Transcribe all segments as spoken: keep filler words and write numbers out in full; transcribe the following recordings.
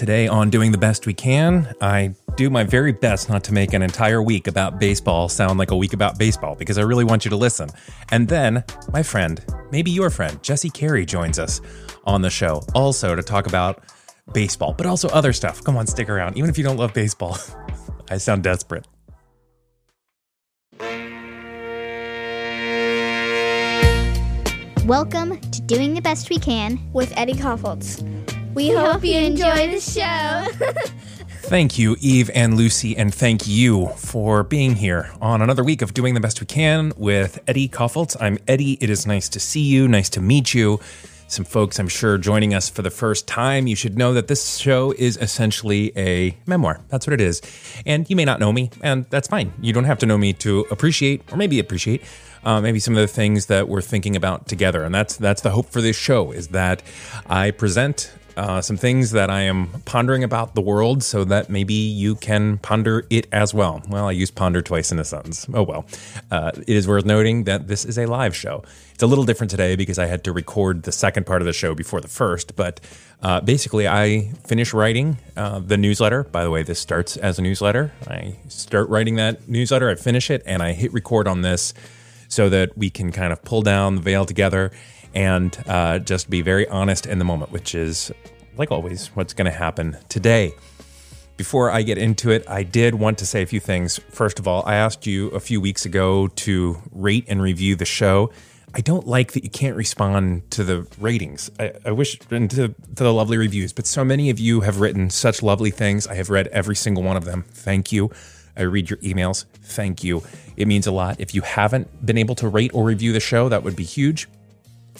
Today on Doing the Best We Can, I do my very best not to make an entire week about baseball sound like a week about baseball, because I really want you to listen. And then my friend, maybe your friend, Jesse Carey joins us on the show also to talk about baseball, but also other stuff. Come on, stick around, even if you don't love baseball. I sound desperate. Welcome to Doing the Best We Can with Eddie Kaufholz. We, we hope, hope you enjoy the show. Thank you, Eve and Lucy, and thank you for being here on another week of Doing the Best We Can with Eddie Kaufholz. I'm Eddie. It is nice to see you. Nice to meet you. Some folks, I'm sure, joining us for the first time. You should know that this show is essentially a memoir. That's what it is. And you may not know me, and that's fine. You don't have to know me to appreciate, or maybe appreciate, uh, maybe some of the things that we're thinking about together. And that's that's the hope for this show, is that I present uh, some things that I am pondering about the world so that maybe you can ponder it as well. Well, I used ponder twice in a sentence. Oh, well. Uh, it is worth noting that this is a live show. It's a little different today because I had to record the second part of the show before the first, but uh, basically I finish writing uh, the newsletter. By the way, this starts as a newsletter. I start writing that newsletter, I finish it, and I hit record on this so that we can kind of pull down the veil together and uh, just be very honest in the moment, which is, like always, what's going to happen today. Before I get into it, I did want to say a few things. First of all, I asked you a few weeks ago to rate and review the show. I don't like that you can't respond to the ratings. I, I wish, and to, to the lovely reviews, but so many of you have written such lovely things. I have read every single one of them. Thank you. I read your emails. Thank you. It means a lot. If you haven't been able to rate or review the show, that would be huge.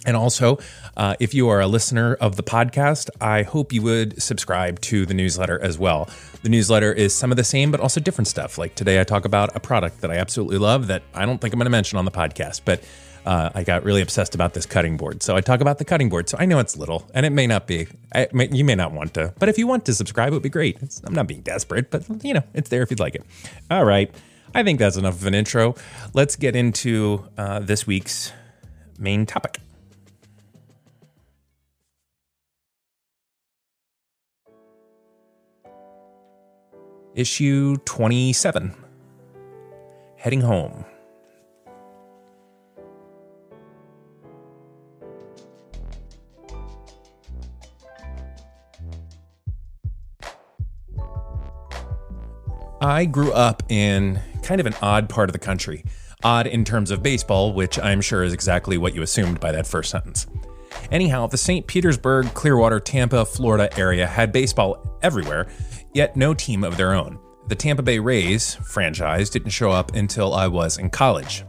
And also, uh, if you are a listener of the podcast, I hope you would subscribe to the newsletter as well. The newsletter is some of the same, but also different stuff. Like today, I talk about a product that I absolutely love that I don't think I'm going to mention on the podcast, but Uh, I got really obsessed about this cutting board. So I talk about the cutting board. So I know it's little, and it may not be. I may, you may not want to. But if you want to subscribe, it would be great. It's, I'm not being desperate, but, you know, it's there if you'd like it. All right. I think that's enough of an intro. Let's get into uh, this week's main topic. Issue twenty-seven. Heading home. I grew up in kind of an odd part of the country. Odd in terms of baseball, which I'm sure is exactly what you assumed by that first sentence. Anyhow, the Saint Petersburg, Clearwater, Tampa, Florida area had baseball everywhere, yet no team of their own. The Tampa Bay Rays franchise didn't show up until I was in college.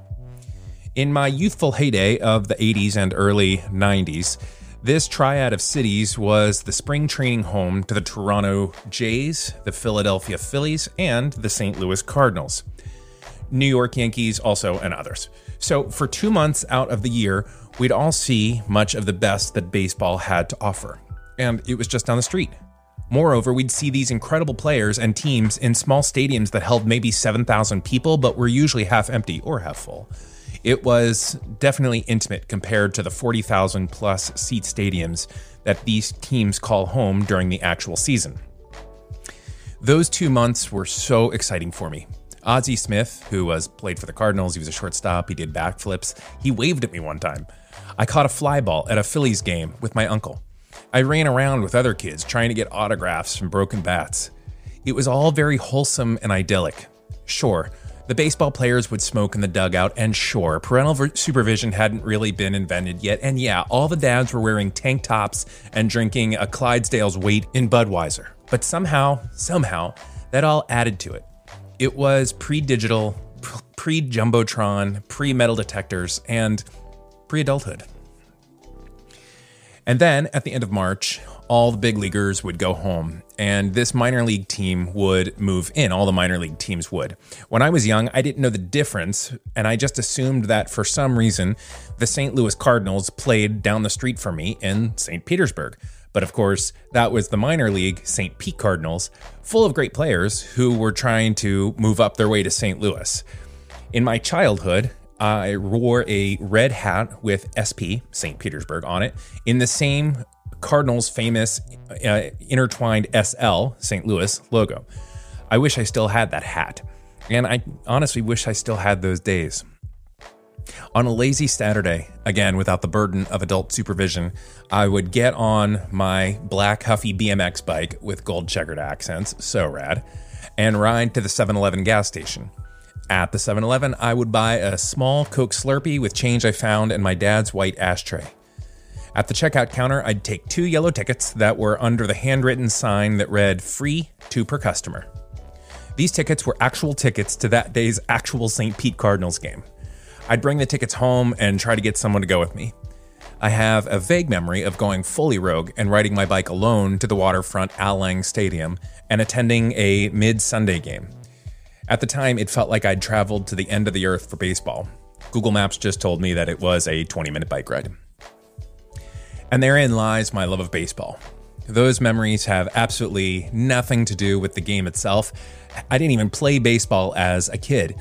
In my youthful heyday of the eighties and early nineties, this triad of cities was the spring training home to the Toronto Jays, the Philadelphia Phillies, and the Saint Louis Cardinals. New York Yankees also, and others. So for two months out of the year, we'd all see much of the best that baseball had to offer. And it was just down the street. Moreover, we'd see these incredible players and teams in small stadiums that held maybe seven thousand people, but were usually half empty or half full. It was definitely intimate compared to the forty thousand plus seat stadiums that these teams call home during the actual season. Those two months were so exciting for me. Ozzie Smith, who was played for the Cardinals, he was a shortstop, he did backflips, he waved at me one time. I caught a fly ball at a Phillies game with my uncle. I ran around with other kids trying to get autographs from broken bats. It was all very wholesome and idyllic. Sure, the baseball players would smoke in the dugout, and sure, parental supervision hadn't really been invented yet, and yeah, all the dads were wearing tank tops and drinking a Clydesdale's weight in Budweiser. But somehow, somehow, that all added to it. It was pre-digital, pre-jumbotron, pre-metal detectors, and pre-adulthood. And then, at the end of March, all the big leaguers would go home, and this minor league team would move in. All the minor league teams would. When I was young, I didn't know the difference, and I just assumed that for some reason, the Saint Louis Cardinals played down the street from me in Saint Petersburg. But of course, that was the minor league Saint Pete Cardinals, full of great players who were trying to move up their way to Saint Louis. In my childhood, I wore a red hat with S P, Saint Petersburg, on it in the same Cardinals' famous uh, intertwined S L, Saint Louis, logo. I wish I still had that hat. And I honestly wish I still had those days. On a lazy Saturday, again, without the burden of adult supervision, I would get on my black Huffy B M X bike with gold checkered accents, so rad, and ride to the seven eleven gas station. At the seven eleven, I would buy a small Coke Slurpee with change I found in my dad's white ashtray. At the checkout counter, I'd take two yellow tickets that were under the handwritten sign that read, free, two per customer. These tickets were actual tickets to that day's actual Saint Pete Cardinals game. I'd bring the tickets home and try to get someone to go with me. I have a vague memory of going fully rogue and riding my bike alone to the waterfront Al Lang Stadium and attending a mid-Sunday game. At the time, it felt like I'd traveled to the end of the earth for baseball. Google Maps just told me that it was a twenty-minute bike ride. And therein lies my love of baseball. Those memories have absolutely nothing to do with the game itself. I didn't even play baseball as a kid.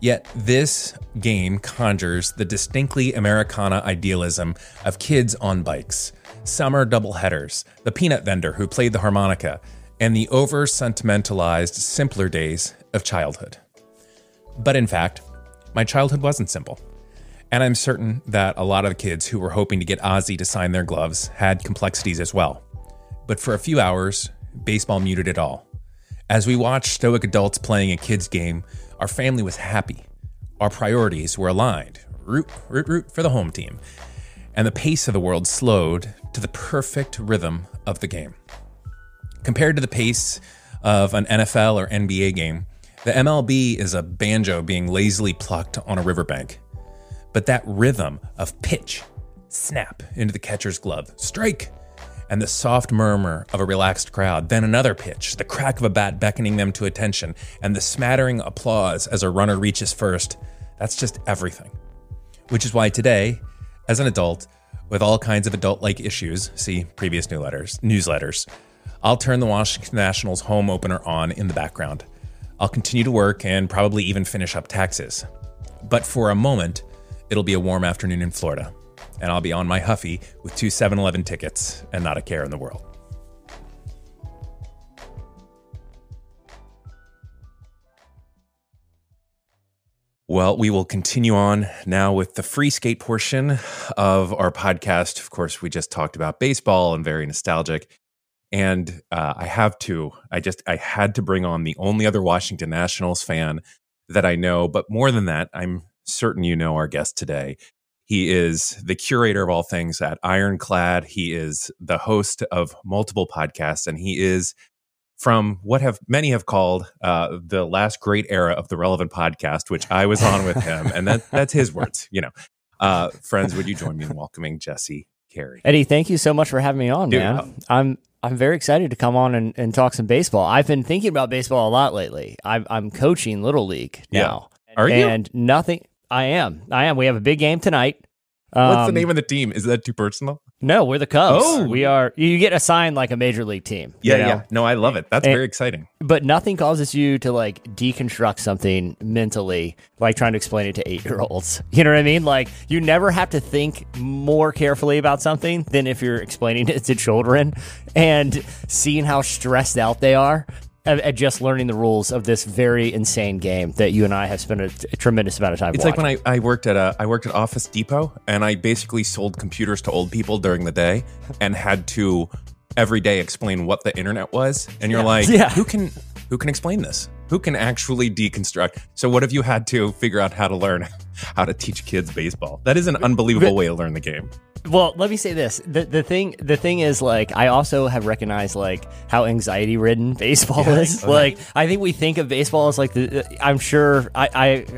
Yet this game conjures the distinctly Americana idealism of kids on bikes, summer doubleheaders, the peanut vendor who played the harmonica, and the over-sentimentalized simpler days of childhood. But in fact, my childhood wasn't simple. And I'm certain that a lot of the kids who were hoping to get Ozzie to sign their gloves had complexities as well. But for a few hours, baseball muted it all. As we watched stoic adults playing a kid's game, our family was happy. Our priorities were aligned. Root, root, root for the home team. And the pace of the world slowed to the perfect rhythm of the game. Compared to the pace of an N F L or N B A game, the M L B is a banjo being lazily plucked on a riverbank. But that rhythm of pitch, snap into the catcher's glove, strike, and the soft murmur of a relaxed crowd, then another pitch, the crack of a bat beckoning them to attention, and the smattering applause as a runner reaches first, that's just everything. Which is why today, as an adult, with all kinds of adult-like issues, see previous newsletters, newsletters, I'll turn the Washington Nationals home opener on in the background. I'll continue to work and probably even finish up taxes. But for a moment, it'll be a warm afternoon in Florida. And I'll be on my Huffy with two seven eleven tickets and not a care in the world. Well, we will continue on now with the free skate portion of our podcast. Of course, we just talked about baseball and very nostalgic. And uh, I have to, I just, I had to bring on the only other Washington Nationals fan that I know. But more than that, I'm certain you know our guest today. He is the curator of all things at Ironclad. He is the host of multiple podcasts, and he is from what have many have called uh, the last great era of the Relevant Podcast, which I was on with him, and that, that's his words. You know, uh, friends, would you join me in welcoming Jesse Carey? Eddie, thank you so much for having me on, Dude, man. Uh, I'm I'm very excited to come on and, and talk some baseball. I've been thinking about baseball a lot lately. I'm I'm coaching Little League now, yeah. Are you? And nothing. I am. I am. We have a big game tonight. Um, What's the name of the team? Is that too personal? No, we're the Cubs. Oh. We are. You get assigned like a major league team. Yeah, you know? yeah. No, I love it. That's and, very exciting. But nothing causes you to like deconstruct something mentally, like trying to explain it to eight-year-olds. You know what I mean? Like you never have to think more carefully about something than if you're explaining it to children and seeing how stressed out they are at just learning the rules of this very insane game that you and I have spent a, t- a tremendous amount of time. It's watching. Like when I, I worked at a I worked at Office Depot, and I basically sold computers to old people during the day, and had to every day explain what the internet was. And you're yeah. like, yeah. who can who can explain this? Who can actually deconstruct? So what have you had to figure out how to learn how to teach kids baseball? That is an unbelievable way to learn the game. Well, let me say this. The the thing the thing is, like, I also have recognized, like, how anxiety-ridden baseball yeah, is. Okay. Like, I think we think of baseball as, like, the, I'm sure I,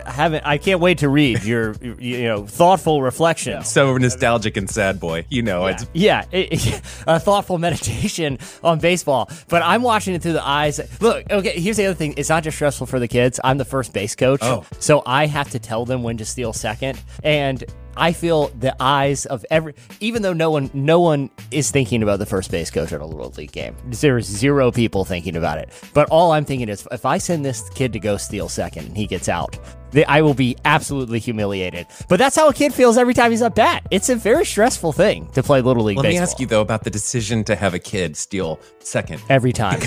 I haven't, I can't wait to read your, you know, thoughtful reflection. Yeah. So nostalgic and sad, boy. You know, yeah. it's. Yeah, it, it, a thoughtful meditation on baseball. But I'm watching it through the eyes. Look, okay, here's the other thing. It's not just stressful for the kids. I'm the first base coach. Oh. So I have to tell them when to steal second. And I feel the eyes of every, even though no one no one is thinking about the first base coach at a Little League game. There's zero people thinking about it. But all I'm thinking is, if I send this kid to go steal second and he gets out, I will be absolutely humiliated. But that's how a kid feels every time he's up bat. It's a very stressful thing to play Little League Let baseball. Let me ask you, though, about the decision to have a kid steal second. Every time.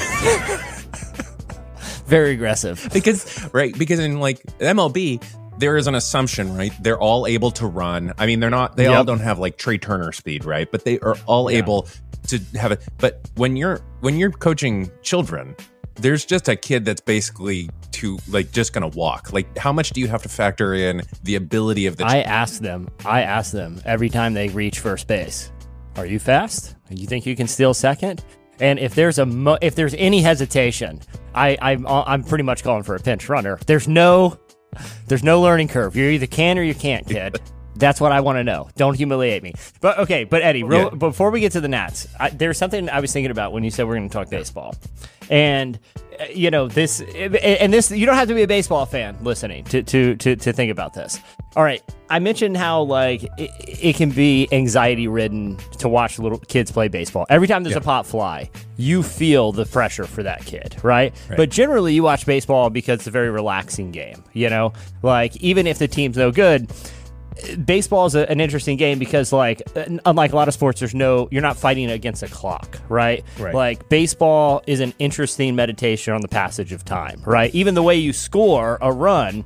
Very aggressive. Because, right, because in, like, M L B, there is an assumption, right? They're all able to run. I mean, they're not, they yep. all don't have, like, Trey Turner speed, right? But they are all yeah. able to have it. But when you're when you're coaching children, there's just a kid that's basically to like just going to walk. Like, how much do you have to factor in the ability of the child? I ask them. I ask them every time they reach first base. Are you fast? You think you can steal second? And if there's a mo- if there's any hesitation, I I'm I'm pretty much calling for a pinch runner. There's no there's no learning curve. You either can or you can't, kid. That's what I want to know. Don't humiliate me. But okay, but Eddie, real, yeah. before we get to the Nats, I, there's something I was thinking about when you said we're going to talk baseball. And uh, you know, this and this you don't have to be a baseball fan listening to to to to think about this. All right, I mentioned how like it, it can be anxiety-ridden to watch little kids play baseball. Every time there's yeah. a pop fly, you feel the pressure for that kid, right? right? But generally you watch baseball because it's a very relaxing game, you know? Like, even if the team's no good, baseball is a, an interesting game because, like, unlike a lot of sports, there's no you're not fighting against a clock, right? right? Like, baseball is an interesting meditation on the passage of time, right? Even the way you score a run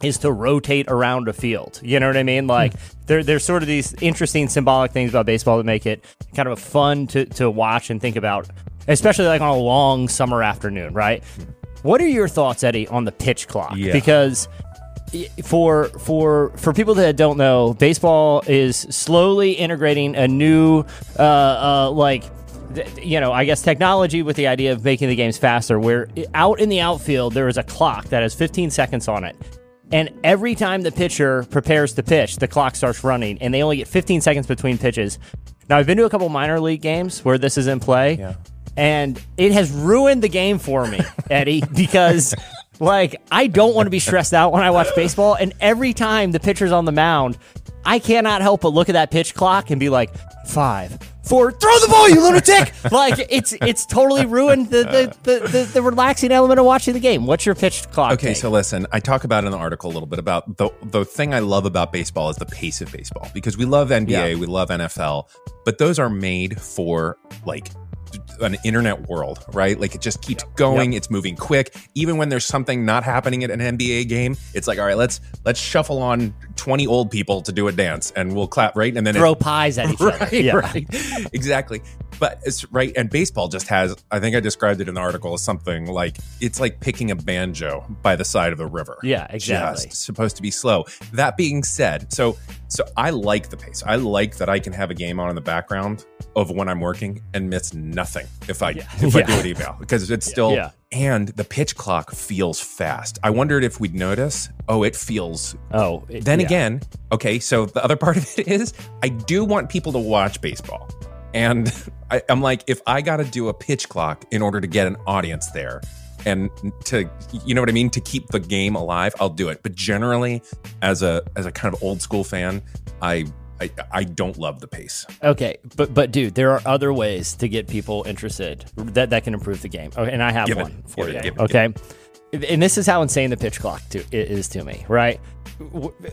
is to rotate around a field. You know what I mean? Like, there, there's sort of these interesting symbolic things about baseball that make it kind of fun to, to watch and think about, especially like on a long summer afternoon, right? What are your thoughts, Eddie, on the pitch clock? Yeah. Because For for for people that don't know, baseball is slowly integrating a new, uh, uh, like, th- you know, I guess technology with the idea of making the games faster, where out in the outfield, there is a clock that has fifteen seconds on it. And every time the pitcher prepares to pitch, the clock starts running, and they only get fifteen seconds between pitches. Now, I've been to a couple minor league games where this is in play, yeah. and it has ruined the game for me, Eddie, because... Like, I don't want to be stressed out when I watch baseball, and every time the pitcher's on the mound, I cannot help but look at that pitch clock and be like, five, four, throw the ball, you lunatic! Like, it's it's totally ruined the the, the, the the relaxing element of watching the game. What's your pitch clock? Okay, take? So listen, I talk about in the article a little bit about the, the thing I love about baseball is the pace of baseball, because we love N B A, yeah. we love N F L, but those are made for, like, an internet world, right? Like, it just keeps yep. going. Yep. It's moving quick. Even when there's something not happening at an N B A game, it's like, all right, let's let's shuffle on twenty old people to do a dance, and we'll clap, right? And then throw it, pies at each right, other. Yeah. Right, exactly. But it's right, and baseball just has. I think I described it in the article as something like it's like picking a banjo by the side of the river. Yeah, exactly. Just supposed to be slow. That being said, so so I like the pace. I like that I can have a game on in the background of when I'm working and miss nothing if I yeah. if yeah. I do an email, because it's yeah. still. Yeah. And the pitch clock feels fast. I wondered if we'd notice. Oh, it feels. Oh, it, then yeah. again, okay. So the other part of it is, I do want people to watch baseball. And I, I'm like, if I got to do a pitch clock in order to get an audience there and to, you know what I mean, to keep the game alive, I'll do it. But generally, as a as a kind of old school fan, I I, I don't love the pace. Okay, but but dude, there are other ways to get people interested that, that can improve the game. Okay, and I have give one it, for you. It, it, okay, it. And this is how insane the pitch clock to, is to me, right?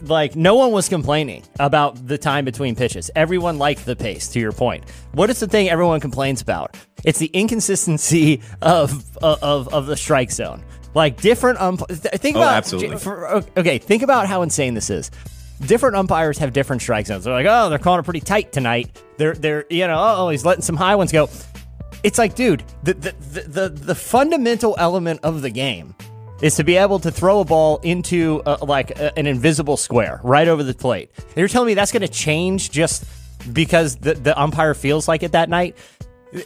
Like, no one was complaining about the time between pitches. Everyone liked the pace, to your point. What is the thing everyone complains about? It's the inconsistency of of of the strike zone. Like, different ump- think oh, about absolutely. For, okay, think about how insane this is. Different umpires have different strike zones. They're like, oh, they're calling it pretty tight tonight. They're, they're, you know, oh, he's letting some high ones go. It's like, dude, the the the, the fundamental element of the game is to be able to throw a ball into a, like a, an invisible square right over the plate. And you're telling me that's going to change just because the, the umpire feels like it that night?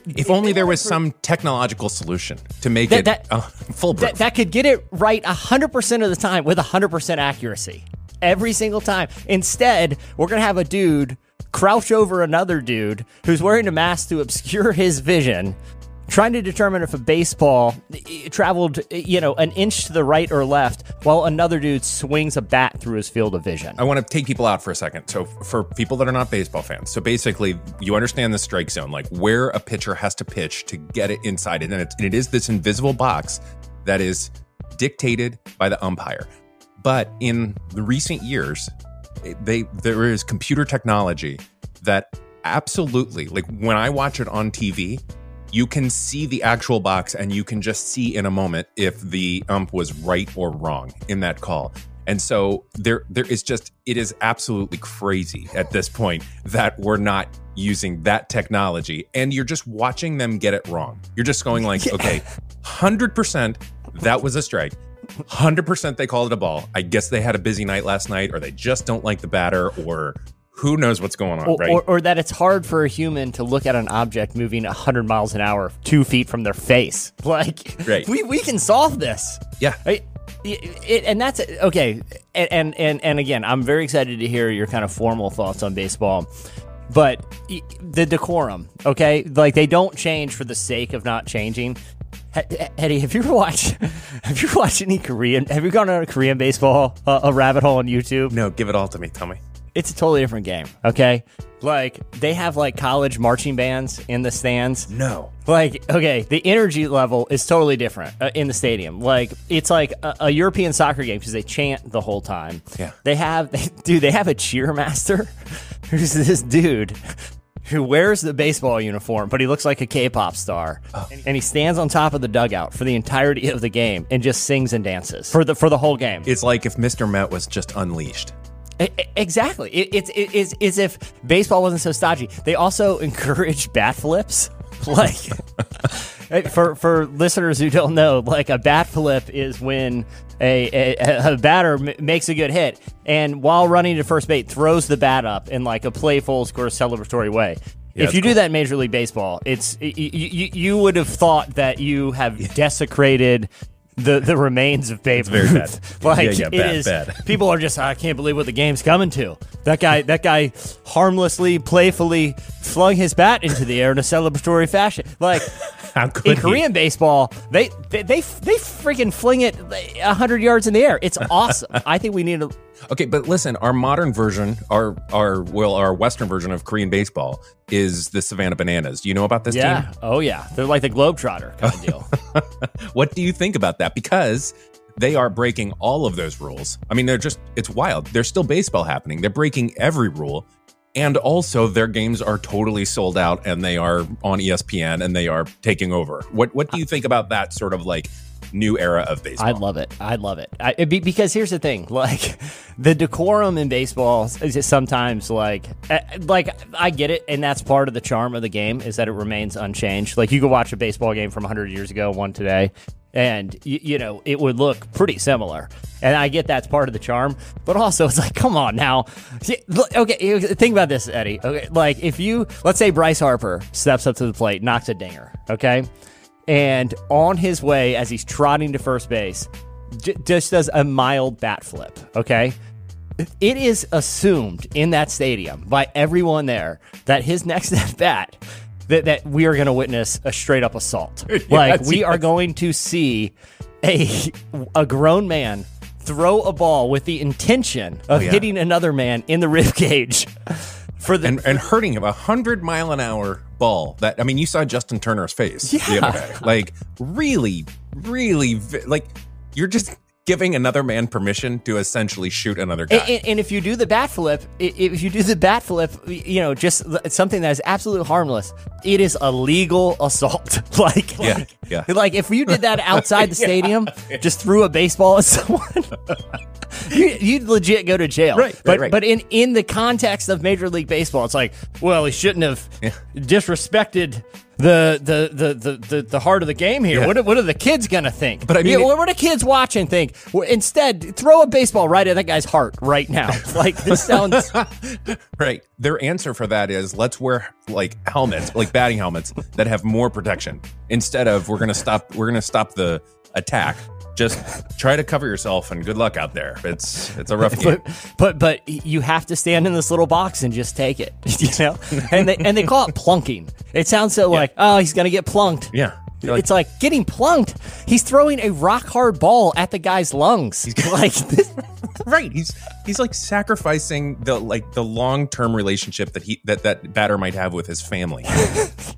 If only there was some technological solution to make that, it that, uh, foolproof. That, that could get it right one hundred percent of the time with one hundred percent accuracy. Every single time. Instead, we're going to have a dude crouch over another dude who's wearing a mask to obscure his vision, trying to determine if a baseball traveled, you know, an inch to the right or left while another dude swings a bat through his field of vision. I want to take people out for a second. So for people that are not baseball fans, so basically you understand the strike zone, like where a pitcher has to pitch to get it inside. And it, and it is this invisible box that is dictated by the umpire. But in the recent years, they there is computer technology that absolutely, like when I watch it on T V, you can see the actual box and you can just see in a moment if the ump was right or wrong in that call. And so there, there is just, it is absolutely crazy at this point that we're not using that technology. And you're just watching them get it wrong. You're just going like, yeah. Okay, one hundred percent that was a strike. one hundred percent they called it a ball. I guess they had a busy night last night, or they just don't like the batter, or who knows what's going on, or, right? Or, or that it's hard for a human to look at an object moving one hundred miles an hour, two feet from their face. Like, right. we, we can solve this. Yeah. Right? It, it, and that's okay. And, and and again, I'm very excited to hear your kind of formal thoughts on baseball. But the decorum, okay? Like, they don't change for the sake of not changing. Eddie, have you ever watched? Have you watched any Korean? Have you gone on a Korean baseball uh, a rabbit hole on YouTube? No, give it all to me. Tell me. It's a totally different game. Okay, like they have like college marching bands in the stands. No, like okay, the energy level is totally different uh, in the stadium. Like it's like a, a European soccer game because they chant the whole time. Yeah, they have, they, dude, they have a cheermaster who's this dude who wears the baseball uniform, but he looks like a K-pop star. Oh. And he stands on top of the dugout for the entirety of the game and just sings and dances for the for the whole game. It's like if Mister Met was just unleashed. Exactly. It's it, it, it's if baseball wasn't so stodgy. They also encourage bat flips. Like for for listeners who don't know, like a bat flip is when a, a, a batter m- makes a good hit and while running to first base throws the bat up in like a playful, sort of celebratory way. Yeah, if you cool. do that in Major League Baseball, it's you, you, you would have thought that you have yeah. desecrated The the remains of Babe Ruth. It's very bad. Like yeah, yeah, bad, it is. Bad. People are just. I can't believe what the game's coming to. That guy. That guy harmlessly, playfully flung his bat into the air in a celebratory fashion. Like in Korean he? baseball, they they they, they freaking fling it a hundred yards in the air. It's awesome. I think we need to. Okay, but listen. Our modern version, our our well, our Western version of Korean baseball is the Savannah Bananas. Do you know about this yeah. team? Oh yeah, they're like the Globetrotter kind of deal. What do you think about that? Because they are breaking all of those rules. I mean, they're just—it's wild. There's still baseball happening. They're breaking every rule, and also their games are totally sold out, and they are on E S P N, and they are taking over. What What do you think about that sort of like new era of baseball? I love it. I love it. I, it be, because here's the thing: like the decorum in baseball is just sometimes like, like I get it, and that's part of the charm of the game is that it remains unchanged. Like you could watch a baseball game from one hundred years ago, one today. And, you, you know, it would look pretty similar. And I get that's part of the charm. But also, it's like, come on now. Okay, think about this, Eddie. Okay, like, if you, let's say Bryce Harper steps up to the plate, knocks a dinger, okay? And on his way, as he's trotting to first base, j- just does a mild bat flip, okay? It is assumed in that stadium by everyone there that his next at bat That, that we are going to witness a straight up assault. Like yes, we yes. are going to see a a grown man throw a ball with the intention of oh, yeah. hitting another man in the ribcage for the and, and hurting him. A hundred mile an hour ball. That I mean, you saw Justin Turner's face yeah. the other day. Like really, really, like you're just giving another man permission to essentially shoot another guy. And, and if you do the bat flip, if you do the bat flip, you know, just something that is absolutely harmless, it is a legal assault. Like, yeah, yeah. like if you did that outside the stadium, yeah. just threw a baseball at someone, you, you'd legit go to jail. Right, right, but right. but in, in the context of Major League Baseball, it's like, well, he shouldn't have yeah. disrespected The the, the, the the heart of the game here. Yeah. What, what are the kids going to think? But I mean, yeah, what are the kids watching think? Well, instead, throw a baseball right at that guy's heart right now. Like, this sounds... Right. Their answer for that is, let's wear, like, helmets, like batting helmets, that have more protection. Instead of, we're going to stop we're going to stop the attack. Just try to cover yourself, and good luck out there. It's it's a rough game. But, but but you have to stand in this little box and just take it, you know? And they and they call it plunking. It sounds so yeah. like, oh, he's going to get plunked. Yeah. Like, it's like getting plunked. He's throwing a rock hard ball at the guy's lungs. He's like this. Right. He's he's like sacrificing the like the long term relationship that he that, that batter might have with his family.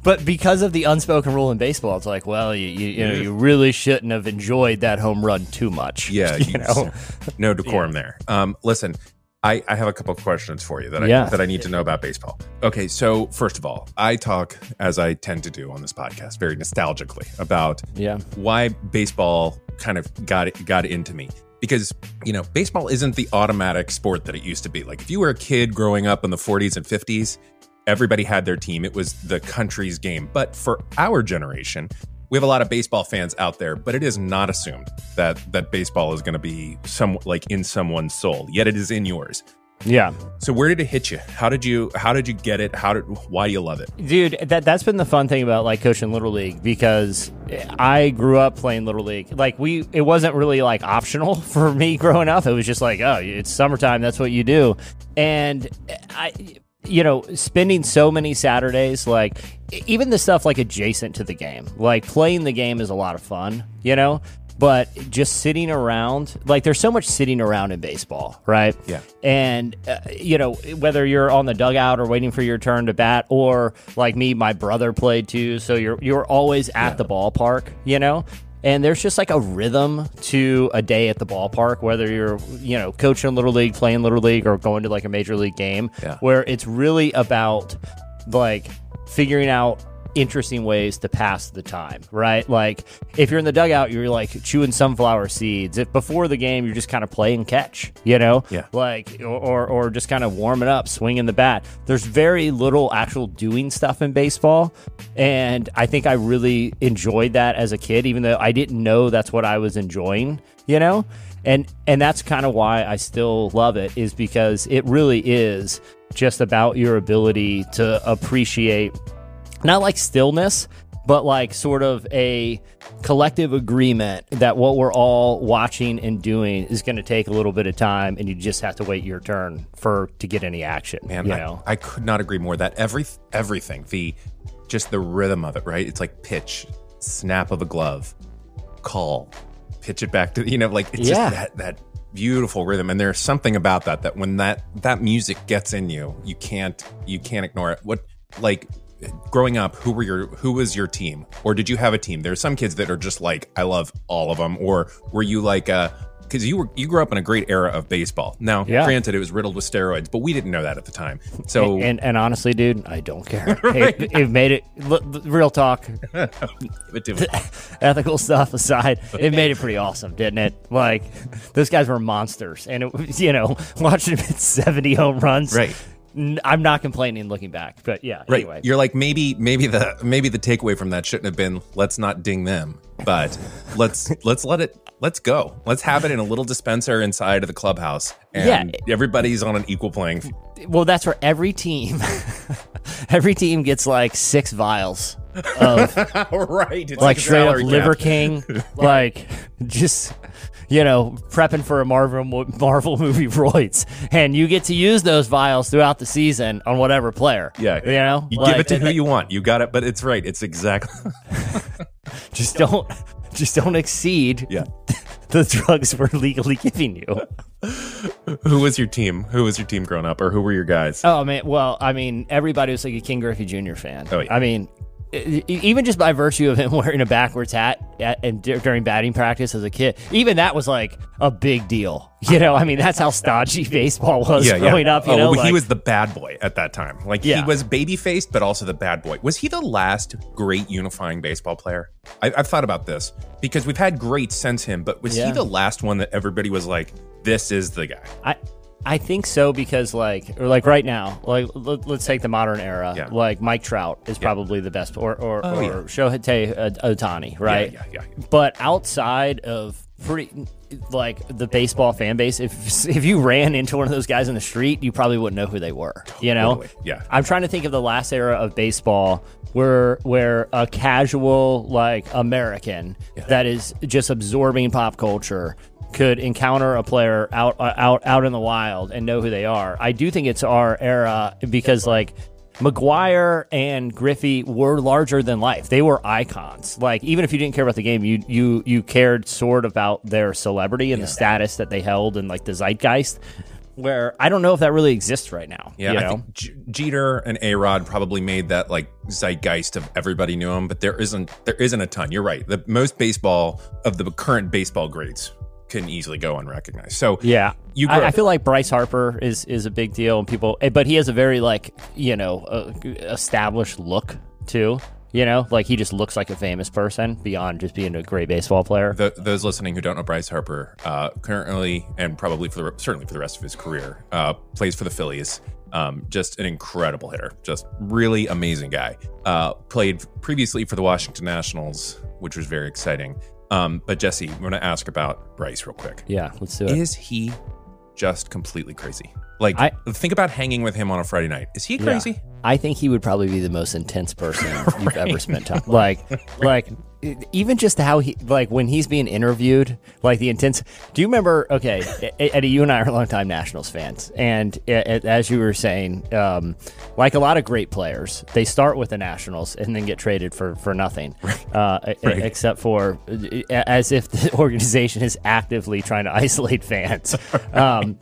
But because of the unspoken rule in baseball, it's like, well, you you, you know, you really shouldn't have enjoyed that home run too much. Yeah, you know, no decorum yeah. there. Um, listen, I, I have a couple of questions for you that I yeah. that I need to know about baseball. Okay, so first of all, I talk, as I tend to do on this podcast, very nostalgically about yeah. why baseball kind of got got into me. Because, you know, baseball isn't the automatic sport that it used to be. Like, if you were a kid growing up in the forties and fifties, everybody had their team. It was the country's game. But for our generation, we have a lot of baseball fans out there, but it is not assumed that that baseball is going to be some like in someone's soul. Yet it is in yours. Yeah. So where did it hit you? How did you how did you get it? How did why do you love it? Dude, that that's been the fun thing about like coaching Little League, because I grew up playing Little League. Like we it wasn't really like optional for me growing up. It was just like, oh, it's summertime, that's what you do. And I you know, spending so many Saturdays, like even the stuff like adjacent to the game, like playing the game is a lot of fun, you know? But just sitting around, like there's so much sitting around in baseball, right? Yeah. And, uh, you know, whether you're on the dugout or waiting for your turn to bat, or like me, my brother played too. So you're, you're always at yeah. the ballpark, you know? And there's just like a rhythm to a day at the ballpark, whether you're, you know, coaching Little League, playing Little League, or going to like a major league game, yeah. where it's really about like figuring out interesting ways to pass the time, right? Like if you're in the dugout, you're like chewing sunflower seeds. If before the game, you're just kind of playing catch, you know, yeah. like or, or or just kind of warming up, swinging the bat. There's very little actual doing stuff in baseball, and I think I really enjoyed that as a kid, even though I didn't know that's what I was enjoying, you know. And and that's kind of why I still love it, is because it really is just about your ability to appreciate. Not like stillness, but like sort of a collective agreement that what we're all watching and doing is going to take a little bit of time, and you just have to wait your turn for to get any action. Man, you I, know? I could not agree more. That every everything, the just the rhythm of it, right? It's like pitch, snap of a glove, call, pitch it back to, you know, like it's yeah. just that that beautiful rhythm. And there's something about that that when that that music gets in you, you can't you can't ignore it. What like. Growing up, who were your who was your team, or did you have a team? There are some kids that are just like, I love all of them. Or were you like, because uh, you were you grew up in a great era of baseball. Now, yeah. granted, it was riddled with steroids, but we didn't know that at the time. So, and and, and honestly, dude, I don't care. Right? it, it made it look, real talk. Ethical stuff aside, it made it pretty awesome, didn't it? Like those guys were monsters, and it was, you know, watching them hit seventy home runs, right? I'm not complaining looking back, but yeah. Right. Anyway. You're like, maybe, maybe the, maybe the takeaway from that shouldn't have been, let's not ding them, but let's, let's let it, let's go. Let's have it in a little dispenser inside of the clubhouse, and yeah. everybody's on an equal playing field. Well, that's where every team, every team gets like six vials of right, it's like straight up Liver King, like just, you know, prepping for a Marvel Marvel movie roids, and you get to use those vials throughout the season on whatever player. Yeah, you know, you like, give it to who that, you want. You got it, but it's right. It's exactly. just don't, just don't exceed. Yeah. The drugs we're legally giving you. Who was your team? Who was your team growing up, or who were your guys? Oh man, well, I mean, everybody was like a Ken Griffey Junior fan. Oh yeah. I mean. Even just by virtue of him wearing a backwards hat at, and during batting practice as a kid, even that was like a big deal. You know, I mean, that's how stodgy baseball was yeah, growing yeah. up. You oh, know, well, like, he was the bad boy at that time. Like yeah. he was baby-faced, but also the bad boy. Was he the last great unifying baseball player? I, I've thought about this because we've had greats since him, but was yeah. he the last one that everybody was like, "This is the guy"? I. I think so, because like or like right now, like let, let's take the modern era. Yeah. Like Mike Trout is yeah. probably the best, or or, oh, or yeah. Shohei Ohtani, right? Yeah, yeah, yeah, yeah. But outside of pretty like the baseball fan base, if if you ran into one of those guys in the street, you probably wouldn't know who they were. You know? Totally. Yeah. I'm trying to think of the last era of baseball where where a casual like American yeah. that is just absorbing pop culture could encounter a player out out out in the wild and know who they are. I do think it's our era, because like McGwire and Griffey were larger than life. They were icons. Like, even if you didn't care about the game, you you you cared sort of about their celebrity and yeah. the status that they held and, like, the zeitgeist, where I don't know if that really exists right now. Yeah, you know? I think J- Jeter and A-Rod probably made that, like, zeitgeist of everybody knew him, but there isn't there isn't a ton. You're right. The most baseball of the current baseball greats can easily go unrecognized. So yeah, you I, I feel like Bryce Harper is is a big deal, and people, but he has a very, like, you know, uh, established look too. You know, like, he just looks like a famous person beyond just being a great baseball player. The, those listening who don't know Bryce Harper, uh, currently and probably for the, certainly for the rest of his career, uh, plays for the Phillies. Um, just an incredible hitter, just really amazing guy. Uh, played previously for the Washington Nationals, which was very exciting. Um, but Jesse, I'm going to ask about Bryce real quick. Yeah, let's do it. Is he just completely crazy? Like, I, think about hanging with him on a Friday night. Is he crazy? Yeah. I think he would probably be the most intense person right. you've ever spent time. Like, like even just how he, like, when he's being interviewed, like the intense. Do you remember? Okay, Eddie, you and I are longtime Nationals fans, and as you were saying, um, like a lot of great players, they start with the Nationals and then get traded for for nothing, right. Uh, right. except for as if the organization is actively trying to isolate fans. Right. Um,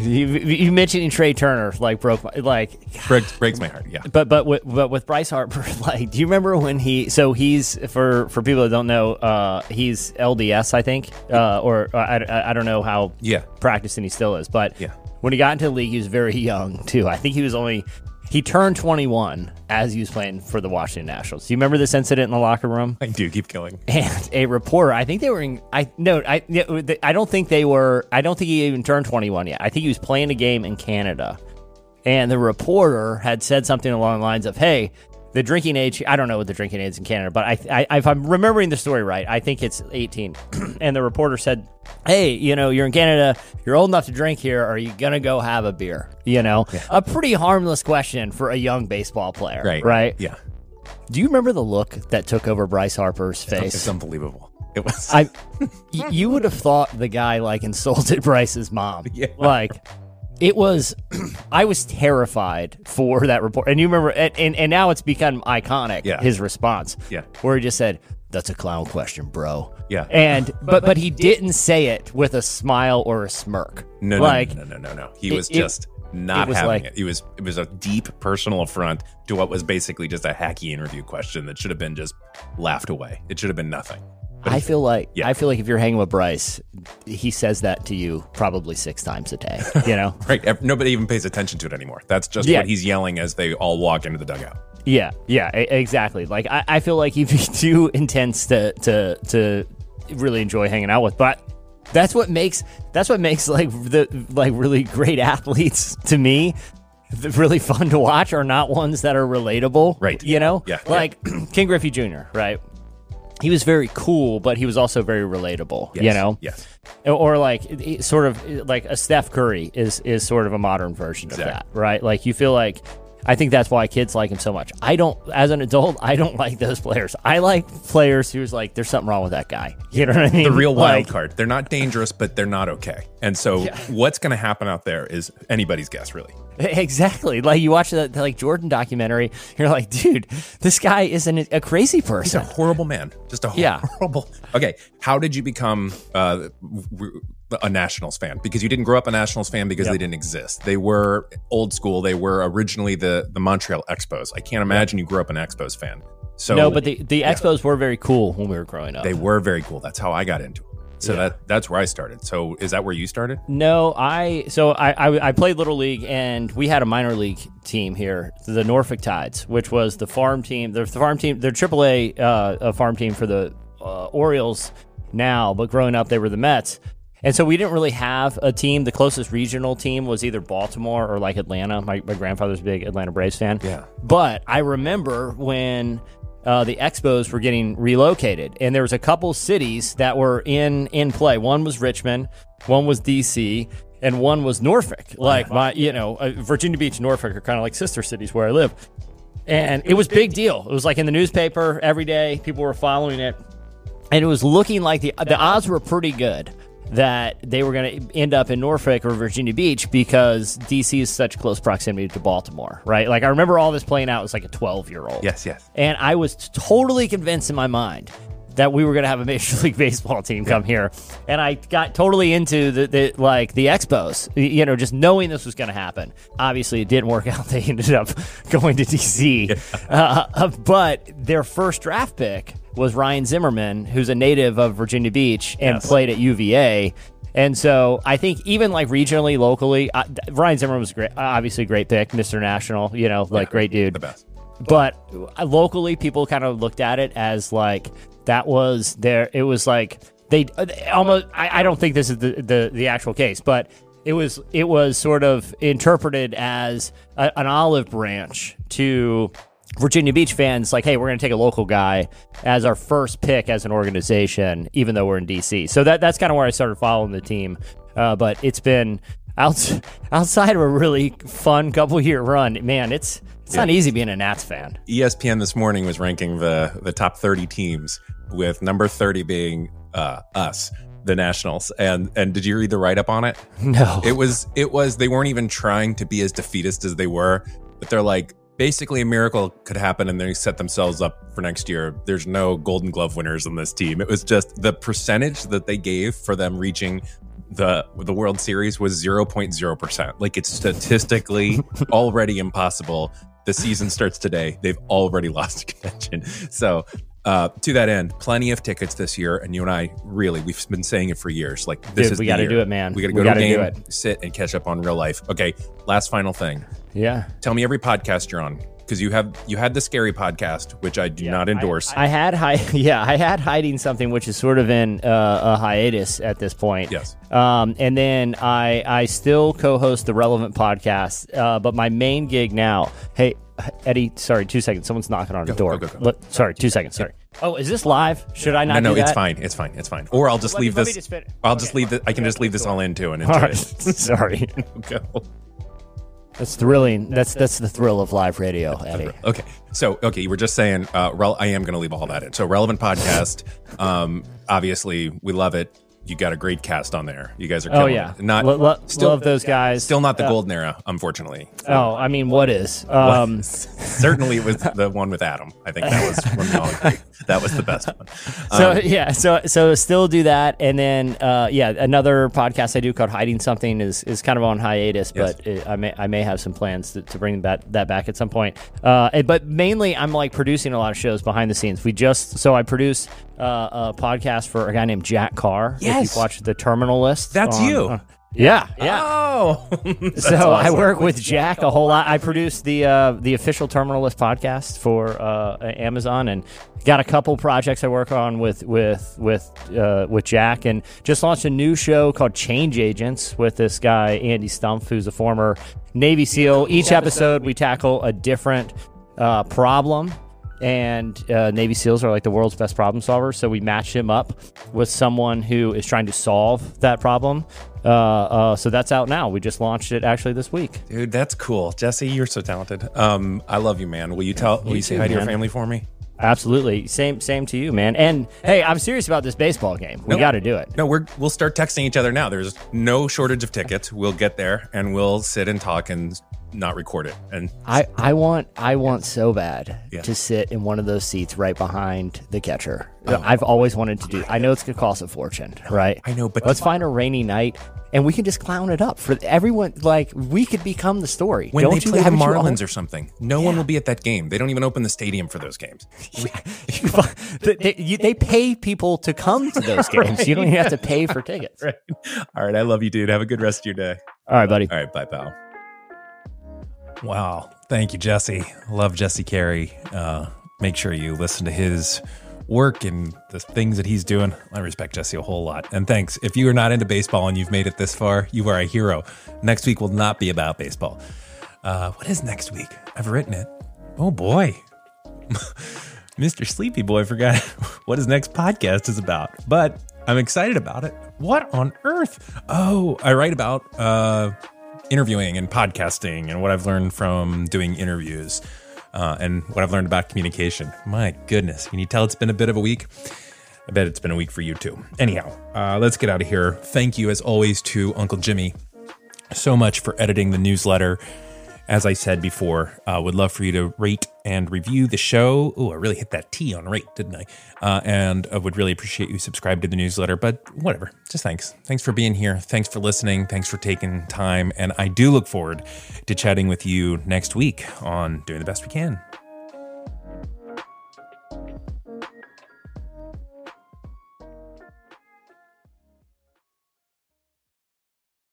You, you mentioned Trey Turner, like, broke my, like, breaks, breaks my heart. Yeah, but but with, but with Bryce Harper, like, do you remember when he? So he's for for people that don't know, uh, he's L D S, I think, uh, or uh, I I don't know how yeah. practiced and he still is, but yeah. when he got into the league, he was very young too. I think he was only he turned twenty-one as he was playing for the Washington Nationals. Do you remember this incident in the locker room? I do. Keep going. And a reporter, I think they were in, I no, I I don't think they were, I don't think he even turned twenty-one yet. I think he was playing a game in Canada. And the reporter had said something along the lines of, hey, the drinking age, I don't know what the drinking age is in Canada, but I, I, if I'm remembering the story right, I think it's eighteen. And the reporter said, hey, you know, you're in Canada, you're old enough to drink here, are you going to go have a beer? You know, yeah. a pretty harmless question for a young baseball player, right? right? Yeah. Do you remember the look that took over Bryce Harper's face? It's unbelievable. It was. I, you would have thought the guy, like, insulted Bryce's mom. Yeah. Like... It was, I was terrified for that report. And you remember, and, and, and now it's become iconic, yeah. his response. Yeah. Where he just said, that's a clown question, bro. Yeah. And, but, but, but he didn't say it with a smile or a smirk. No, like, no, no, no, no, no. He it, was just it, not it was having like, it. He was, it was a deep personal affront to what was basically just a hacky interview question that should have been just laughed away. It should have been nothing. But I feel like yeah. I feel like if you're hanging with Bryce, he says that to you probably six times a day, you know? Right. Nobody even pays attention to it anymore. That's just yeah. what he's yelling as they all walk into the dugout. Yeah, yeah, exactly. Like, I, I feel like he'd be too intense to, to to really enjoy hanging out with. But that's what makes that's what makes like the like really great athletes to me. Really fun to watch are not ones that are relatable. Right. You know? Yeah. Like yeah. Ken Griffey Junior, right? He was very cool, but he was also very relatable, yes, you know? Yes. Or like sort of like a Steph Curry is is sort of a modern version exactly. of that, right? Like you feel like, I think that's why kids like him so much. I don't, as an adult, I don't like those players. I like players who's like, there's something wrong with that guy. You know what I mean? The real wild like, card. They're not dangerous, but they're not okay. And so yeah. what's going to happen out there is anybody's guess, really. Exactly. Like you watch the, the like Jordan documentary, you're like, dude, this guy is an, a crazy person. He's a horrible man. Just a yeah. horrible. Okay. How did you become uh, a Nationals fan? Because you didn't grow up a Nationals fan because yep. they didn't exist. They were old school. They were originally the, the Montreal Expos. I can't imagine yep. you grew up an Expos fan. So no, but the, the yeah. Expos were very cool when we were growing up. They were very cool. That's how I got into it. So yeah. that that's where I started. So is that where you started? No, I so I, I I played Little League and we had a minor league team here, the Norfolk Tides, which was the farm team. They're the farm team. They're triple A uh, a farm team for the uh, Orioles now, but growing up they were the Mets. And so we didn't really have a team. The closest regional team was either Baltimore or like Atlanta. My my grandfather's a big Atlanta Braves fan. Yeah. But I remember when. Uh, the Expos were getting relocated, and there was a couple cities that were in in play. One was Richmond, one was D C, and one was Norfolk. Like my, you know, uh, Virginia Beach, Norfolk are kind of like sister cities where I live, and it was big deal. It was like in the newspaper every day. People were following it, and it was looking like the the odds were pretty good. that they were going to end up in Norfolk or Virginia Beach because D C is such close proximity to Baltimore, right? Like, I remember all this playing out as like a twelve-year-old. Yes, yes. And I was totally convinced in my mind that we were going to have a Major League Baseball team come here. And I got totally into the, the like the Expos, you know, just knowing this was going to happen. Obviously, it didn't work out. They ended up going to D C. Yeah. Uh, but their first draft pick was Ryan Zimmerman, who's a native of Virginia Beach and yes. played at U V A. And so I think even like regionally, locally, uh, Ryan Zimmerman was great, obviously a great pick, Mister National, you know, like yeah, great dude. The best. But locally, people kind of looked at it as like, that was their, it was like, they, they almost, I, I don't think this is the, the, the actual case, but it was it was sort of interpreted as a, an olive branch to Virginia Beach fans, like, hey, we're going to take a local guy as our first pick as an organization, even though we're in D C. So that that's kind of where I started following the team. Uh, but it's been out, outside of a really fun couple year run, man, it's, It's yeah. not easy being a Nats fan. E S P N this morning was ranking the the top thirty teams, with number thirty being uh, us, the Nationals. And and did you read the write-up on it? No. It was it was they weren't even trying to be as defeatist as they were, but they're like, basically a miracle could happen and they set themselves up for next year. There's no Golden Glove winners on this team. It was just the percentage that they gave for them reaching the the World Series was zero point zero percent. Like, it's statistically already impossible. The season starts today. They've already lost contention. So uh, to that end, plenty of tickets this year. And you and I, really, we've been saying it for years. Like, this Dude, is we got to do it, man. We got to go to the game, do it. Sit and catch up on real life. Okay, last final thing. Yeah. Tell me every podcast you're on, because you have you had the Scary podcast, which I do yeah, not endorse. I, I had hi- yeah, I had Hiding Something, which is sort of in uh, a hiatus at this point. Yes. Um, and then I I still co-host the Relevant Podcast, uh, but my main gig now. Hey, Eddie, sorry, two seconds. Someone's knocking on the door. Go, go, go. Let, sorry, two seconds. Sorry. Oh, is this live? Should I not? No, no, do that? It's fine. It's fine. It's fine. Or I'll just let leave me, this. Just I'll okay. just leave this. I can yeah, just leave this all in too and enjoy right. it. Sorry. Go. That's thrilling. That's that's the thrill of live radio, Eddie. Okay. So, okay, you were just saying, uh, rel- I am going to leave all that in. So, Relevant Podcast, um, obviously, we love it. You got a great cast on there. You guys are killing oh, yeah. it. Not, lo- lo- still, love those guys. Still not the uh, golden era, unfortunately. Oh, I mean, what is? Um, Certainly it was the one with Adam. I think that was when we all agreed. That was the best one. Um, so, yeah, so so still do that. And then, uh, yeah, another podcast I do called Hiding Something is is kind of on hiatus, yes. but it, I may I may have some plans to, to bring that, that back at some point. Uh, but mainly I'm like producing a lot of shows behind the scenes. We just, so I produce uh, a podcast for a guy named Jack Carr. Yeah. If you watch The Terminal List. That's on, you. On, yeah. Yeah. Oh. So awesome. I work with Jack a whole lot. I produce the uh, the official Terminal List podcast for uh, Amazon, and got a couple projects I work on with with with uh, with Jack, and just launched a new show called Change Agents with this guy Andy Stumpf, who's a former Navy SEAL. Each episode we tackle a different uh, problem. And uh, Navy SEALs are like the world's best problem solvers. So we match him up with someone who is trying to solve that problem. Uh, uh, so that's out now. We just launched it actually this week. Dude, that's cool. Jesse, you're so talented. Um, I love you, man. Will you tell? Will you, you say too, hi to man. your family for me? Absolutely. Same same to you, man. And hey, I'm serious about this baseball game. We no, got to do it. No, we're, we'll start texting each other now. There's no shortage of tickets. We'll get there and we'll sit and talk and not record it. And I, I want I want yes. so bad yes. to sit in one of those seats right behind the catcher. Oh. I've always wanted to do. I know it's going to cost a fortune, right? I know, but let's find a rainy night. And we can just clown it up for everyone. Like, we could become the story. When don't they play the Marlins or something, no yeah. one will be at that game. They don't even open the stadium for those games. they, you, they pay people to come to those games. Right. You don't even have to pay for tickets. Right. All right. I love you, dude. Have a good rest of your day. All right, buddy. All right. Bye, pal. Wow. Thank you, Jesse. Love Jesse Carey. Uh, make sure you listen to his work and the things that he's doing. I respect Jesse a whole lot. And thanks. If you are not into baseball and you've made it this far, you are a hero. Next week will not be about baseball. Uh, what is next week? I've written it. Oh boy. Mister Sleepy Boy forgot what his next podcast is about, but I'm excited about it. What on earth? Oh, I write about uh, interviewing and podcasting and what I've learned from doing interviews. Uh, and what I've learned about communication. My goodness. Can you tell it's been a bit of a week? I bet it's been a week for you too. Anyhow, uh, let's get out of here. Thank you, as always, to Uncle Jimmy so much for editing the newsletter. As I said before, I uh, would love for you to rate and review the show. Oh, I really hit that T on rate, didn't I? Uh, and I would really appreciate you subscribe to the newsletter, but whatever. Just thanks. Thanks for being here. Thanks for listening. Thanks for taking time. And I do look forward to chatting with you next week on Doing the Best We Can.